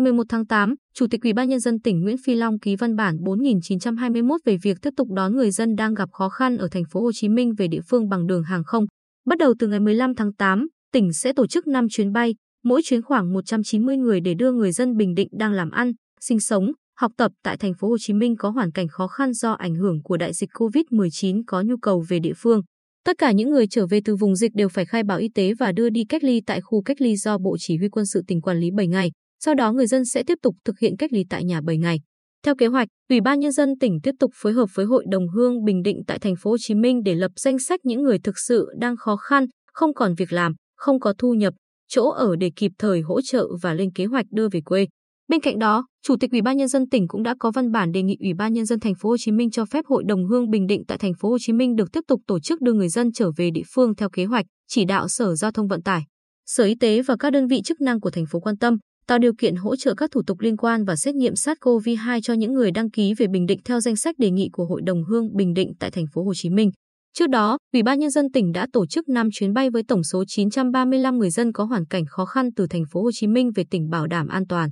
Ngày 11 tháng 8, Chủ tịch Ủy ban Nhân dân tỉnh Nguyễn Phi Long ký văn bản 4921 về việc tiếp tục đón người dân đang gặp khó khăn ở thành phố Hồ Chí Minh về địa phương bằng đường hàng không. Bắt đầu từ ngày 15 tháng 8, tỉnh sẽ tổ chức 5 chuyến bay, mỗi chuyến khoảng 190 người để đưa người dân Bình Định đang làm ăn, sinh sống, học tập tại thành phố Hồ Chí Minh có hoàn cảnh khó khăn do ảnh hưởng của đại dịch COVID-19 có nhu cầu về địa phương. Tất cả những người trở về từ vùng dịch đều phải khai báo y tế và đưa đi cách ly tại khu cách ly do Bộ Chỉ huy Quân sự tỉnh quản lý 7 ngày. Sau đó người dân sẽ tiếp tục thực hiện cách ly tại nhà 7 ngày. Theo kế hoạch, Ủy ban Nhân dân tỉnh tiếp tục phối hợp với Hội đồng Hương Bình Định tại thành phố Hồ Chí Minh để lập danh sách những người thực sự đang khó khăn, không còn việc làm, không có thu nhập, chỗ ở để kịp thời hỗ trợ và lên kế hoạch đưa về quê. Bên cạnh đó, Chủ tịch Ủy ban Nhân dân tỉnh cũng đã có văn bản đề nghị Ủy ban Nhân dân thành phố Hồ Chí Minh cho phép Hội đồng Hương Bình Định tại thành phố Hồ Chí Minh được tiếp tục tổ chức đưa người dân trở về địa phương theo kế hoạch, chỉ đạo Sở Giao thông Vận tải, Sở Y tế và các đơn vị chức năng của thành phố quan tâm, tạo điều kiện hỗ trợ các thủ tục liên quan và xét nghiệm SARS-CoV-2 cho những người đăng ký về Bình Định theo danh sách đề nghị của Hội đồng Hương Bình Định tại thành phố Hồ Chí Minh. Trước đó, Ủy ban Nhân dân tỉnh đã tổ chức 5 chuyến bay với tổng số 935 người dân có hoàn cảnh khó khăn từ thành phố Hồ Chí Minh về tỉnh bảo đảm an toàn.